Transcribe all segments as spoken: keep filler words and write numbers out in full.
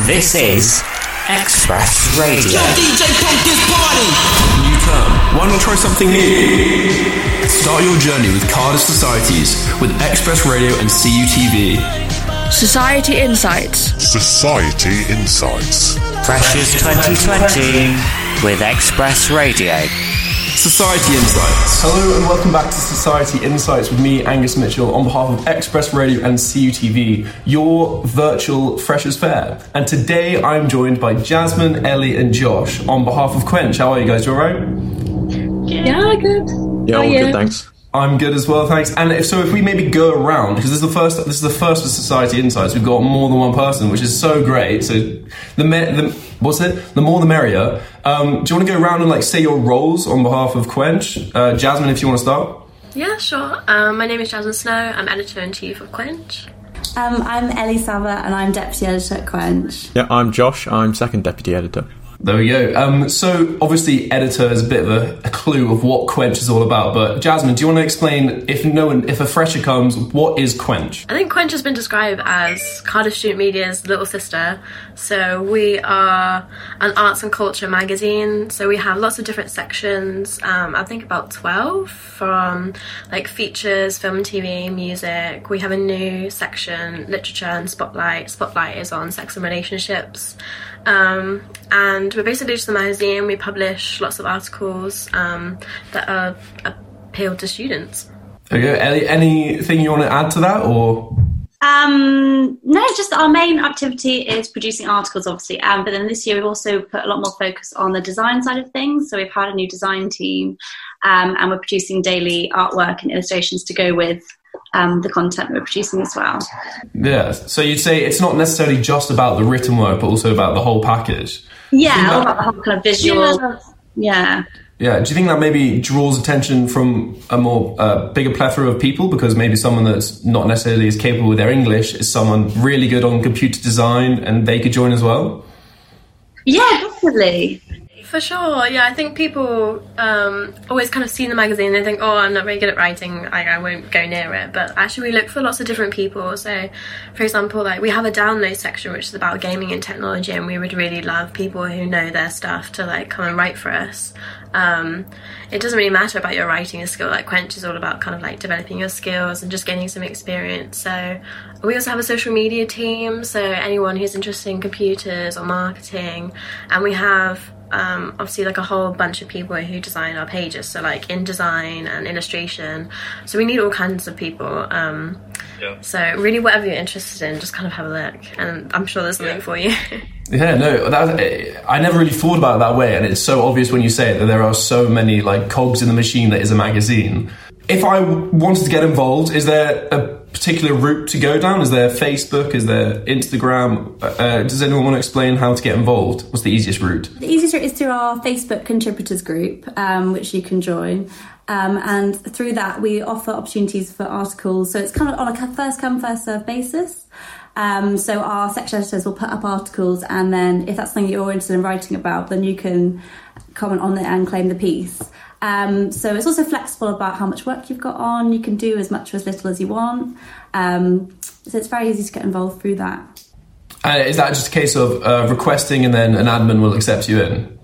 This is Express Radio. Yo, D J, pump this party! New term. Why not try something new? Start your journey with Cardiff Societies with Express Radio and C U T V. Society Insights. Society Insights. Freshers twenty twenty with Express Radio. Society Insights. Hello and welcome back to Society Insights with me, Angus Mitchell, on behalf of Express Radio and C U T V, your virtual Freshers' Fair. And today I'm joined by Jasmine, Ellie and Josh on behalf of Quench. How are you guys? You alright? Yeah, good. Yeah, all good, thanks. I'm good as well, thanks. And if so, if we maybe go around, because this is the first this is the first for Society Insights, we've got more than one person, which is so great. So the me- the What's it? The more the merrier. Um, do you want to go around and like say your roles on behalf of Quench? Uh, Jasmine, if you want to start. Yeah, sure. Um, my name is Jasmine Snow. I'm editor-in-chief of Quench. Um, I'm Ellie Savva, and I'm deputy editor at Quench. Yeah, I'm Josh. I'm second deputy editor. There we go. Um, so obviously, editor is a bit of a, a clue of what Quench is all about. But Jasmine, do you want to explain if no one, if a fresher comes, what is Quench? I think Quench has been described as Cardiff Student Media's little sister. So we are an arts and culture magazine. So we have lots of different sections. Um, I think about twelve, from like features, film and T V, music. We have a new section, literature and spotlight. Spotlight is on sex and relationships. Um, and we're basically just a magazine. We publish lots of articles um, that are appealed to students. There you go. Ellie, anything you want to add to that, or...? Um, no, just our main activity is producing articles, obviously. Um, but then this year we've also put a lot more focus on the design side of things. So we've had a new design team um, and we're producing daily artwork and illustrations to go with Um, the content we're producing as well. Yeah, so you'd say it's not necessarily just about the written work, but also about the whole package. Yeah, all about the whole kind of visual. Yeah. yeah. Yeah, do you think that maybe draws attention from a more uh, bigger plethora of people? Because maybe someone that's not necessarily as capable with their English is someone really good on computer design and they could join as well? Yeah, definitely. For sure, yeah. I think people um, always kind of see the magazine and they think, oh, I'm not very good at writing, I, I won't go near it. But actually we look for lots of different people. So, for example, like we have a download section which is about gaming and technology, and we would really love people who know their stuff to like come and write for us. Um, it doesn't really matter about your writing skill. Like Quench is all about kind of like developing your skills and just gaining some experience. So we also have a social media team, so anyone who's interested in computers or marketing, and we have Um, obviously like a whole bunch of people who design our pages, so like InDesign and illustration, so we need all kinds of people. um, yeah. So really whatever you're interested in, just kind of have a look, and I'm sure there's something yeah. for you. Yeah, no, that, I never really thought about it that way, and it's so obvious when you say it that there are so many like cogs in the machine that is a magazine. If I wanted to get involved, is there a particular route to go down? Is there Facebook? Is there Instagram? Uh, does anyone want to explain how to get involved? What's the easiest route? The easiest route is through our Facebook contributors group, um, which you can join. Um, and through that, we offer opportunities for articles. So it's kind of on a first-come, first-served basis. Um, so our section editors will put up articles, and then if that's something that you're interested in writing about, then you can comment on it and claim the piece. Um, so it's also flexible about how much work you've got on. You can do as much or as little as you want. Um, so it's very easy to get involved through that. Uh, is that just a case of uh, requesting and then an admin will accept you in?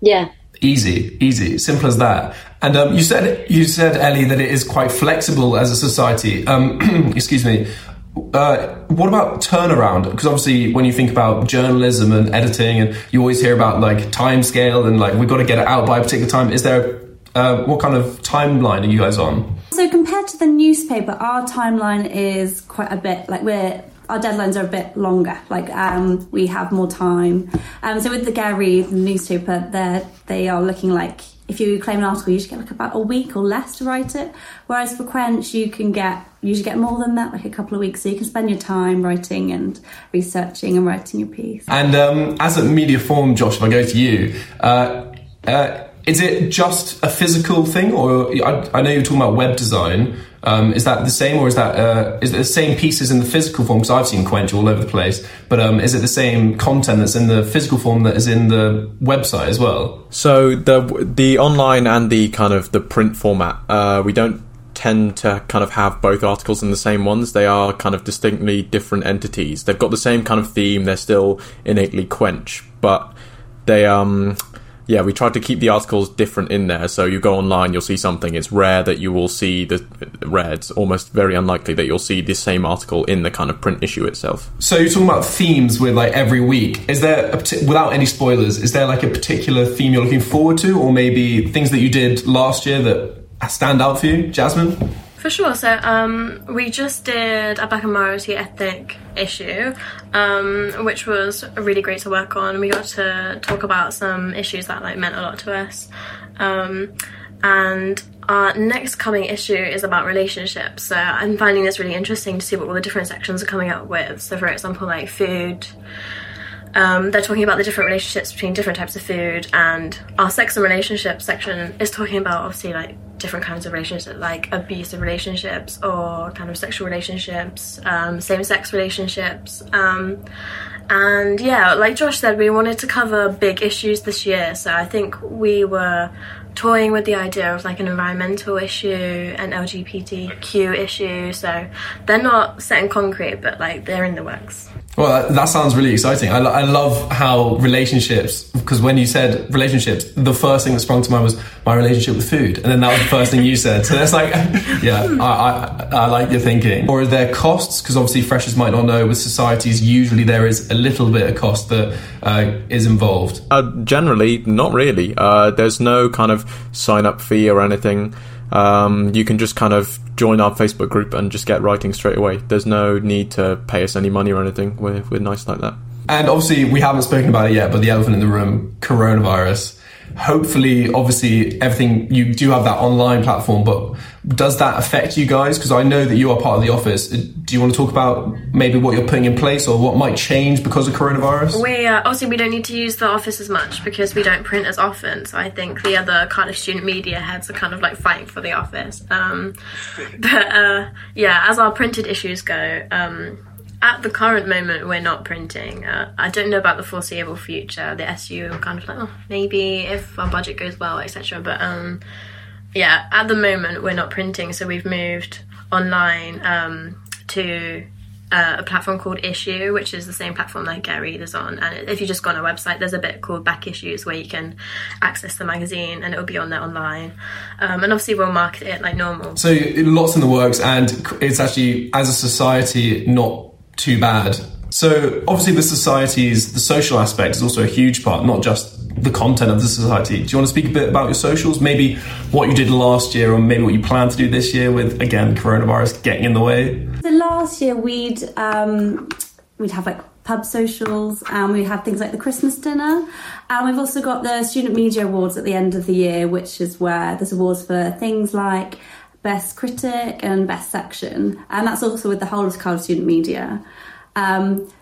Yeah. Easy, easy, simple as that. And um, you said, you said, Ellie, that it is quite flexible as a society. Um, excuse me. Uh, what about turnaround? Because obviously when you think about journalism and editing, and you always hear about like time scale and like we've got to get it out by a particular time. Is there uh, what kind of timeline are you guys on? So compared to the newspaper, our timeline is quite a bit like we're our deadlines are a bit longer, like um, we have more time. Um, so with the Gary the newspaper, they they are looking like if you claim an article, you should get like about a week or less to write it. Whereas for Quench, you can get you should get more than that, like a couple of weeks. So you can spend your time writing and researching and writing your piece. And um, as a media form, Josh, if I go to you, uh, uh, is it just a physical thing, or I, I know you're talking about web design? Um, is that the same, or is that uh, is it the same pieces in the physical form? Because I've seen Quench all over the place, but um, is it the same content that's in the physical form that is in the website as well? So the the online and the kind of the print format, uh, we don't tend to kind of have both articles in the same ones. They are kind of distinctly different entities. They've got the same kind of theme. They're still innately Quench, but they um yeah we tried to keep the articles different in there. So you go online, you'll see something. It's rare that you will see the rare. It's almost very unlikely that you'll see the same article in the kind of print issue itself. So you're talking about themes with like every week. Is there a, without any spoilers, is there like a particular theme you're looking forward to, or maybe things that you did last year that stand out for you, Jasmine? For sure. So um, we just did a Black and Minority Ethnic issue, um, which was really great to work on. We got to talk about some issues that like meant a lot to us. Um, and our next coming issue is about relationships. So I'm finding this really interesting to see what all the different sections are coming up with. So for example, like food. Um, they're talking about the different relationships between different types of food, and our sex and relationships section is talking about obviously like different kinds of relationships, like abusive relationships or kind of sexual relationships, um, same-sex relationships, um, and yeah, like Josh said, we wanted to cover big issues this year. So I think we were toying with the idea of like an environmental issue, an L G B T Q issue. So they're not set in concrete, but like they're in the works. Well, that, that sounds really exciting. I, lo- I love how relationships, because when you said relationships, the first thing that sprung to mind was my relationship with food, and then that was the first thing you said. So that's like, yeah, I, I, I like your thinking. Or are there costs? Because obviously freshers might not know, with societies usually there is a little bit of cost that uh, is involved. Uh, generally, not really. Uh, there's no kind of sign up fee or anything. Um, you can just kind of join our Facebook group and just get writing straight away. There's no need to pay us any money or anything. We're, we're nice like that. And obviously, we haven't spoken about it yet, but the elephant in the room, coronavirus. Hopefully, obviously, everything, you do have that online platform, but does that affect you guys? Because I know that you are part of the office. Do you want to talk about maybe what you're putting in place or what might change because of coronavirus? We uh, obviously, we don't need to use the office as much because we don't print as often. So I think the other Cardiff Student Media heads are kind of like fighting for the office. Um, but uh, yeah, as our printed issues go, um, at the current moment, we're not printing. Uh, I don't know about the foreseeable future. The S U are kind of like, oh, maybe if our budget goes well, et cetera. But um, yeah, at the moment, we're not printing. So we've moved online um, to uh, a platform called Issue, which is the same platform that Gary is on. And if you just go on our website, there's a bit called Back Issues where you can access the magazine, and it'll be on there online. Um, and obviously, we'll market it like normal. So lots in the works, and it's actually, as a society, not too bad. So obviously the society's, the social aspect is also a huge part, not just the content of the society. Do you want to speak a bit about your socials? Maybe what you did last year, or maybe what you plan to do this year with, again, coronavirus getting in the way? So last year we'd um, we'd have like pub socials, and we had things like the Christmas dinner, and we've also got the Student Media Awards at the end of the year, which is where there's awards for things like Best Critic and Best Section, and that's also with the whole of Cardiff Student Media. Um,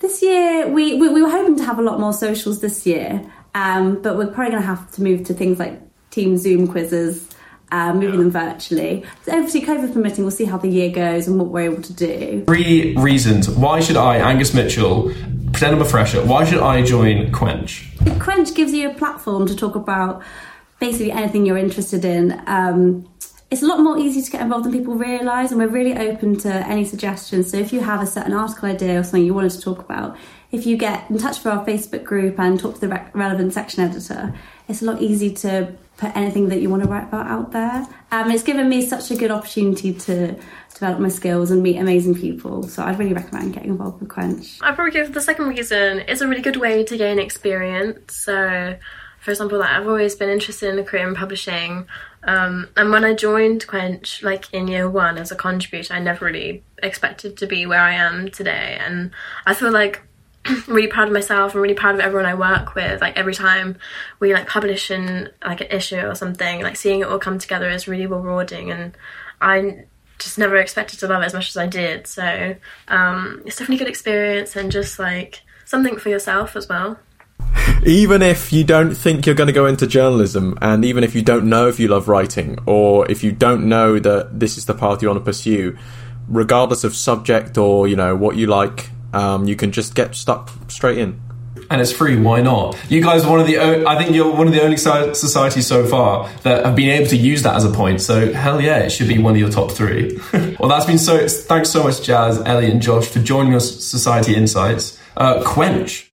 this year, we, we, we were hoping to have a lot more socials this year, um, but we're probably going to have to move to things like team Zoom quizzes, uh, moving them virtually. So obviously, COVID permitting, we'll see how the year goes and what we're able to do. Three reasons. Why should I, Angus Mitchell, pretend I'm a fresher, why should I join Quench? Quench gives you a platform to talk about basically anything you're interested in. Um... It's a lot more easy to get involved than people realise, and we're really open to any suggestions. So if you have a certain article idea or something you wanted to talk about, if you get in touch with our Facebook group and talk to the re- relevant section editor, it's a lot easier to put anything that you want to write about out there. Um, it's given me such a good opportunity to develop my skills and meet amazing people, so I'd really recommend getting involved with Quench. I'd probably give the second reason. It's a really good way to gain experience. So, for example, like, I've always been interested in a career in publishing. Um, and when I joined Quench, like in year one as a contributor, I never really expected to be where I am today. And I feel like really proud of myself and really proud of everyone I work with. Like every time we like publish in like an issue or something, like seeing it all come together is really rewarding. And I just never expected to love it as much as I did. So um, it's definitely a good experience, and just like something for yourself as well. Even if you don't think you're going to go into journalism, and even if you don't know if you love writing, or if you don't know that this is the path you want to pursue, regardless of subject or, you know, what you like, um, you can just get stuck straight in. and it's free. Why not? You guys are one of the o- I think you're one of the only so- societies so far that have been able to use that as a point. So hell yeah, it should be one of your top three. Well, that's been so. Thanks so much, Jazz, Ellie, and Josh for joining us, Society Insights. Uh, Quench.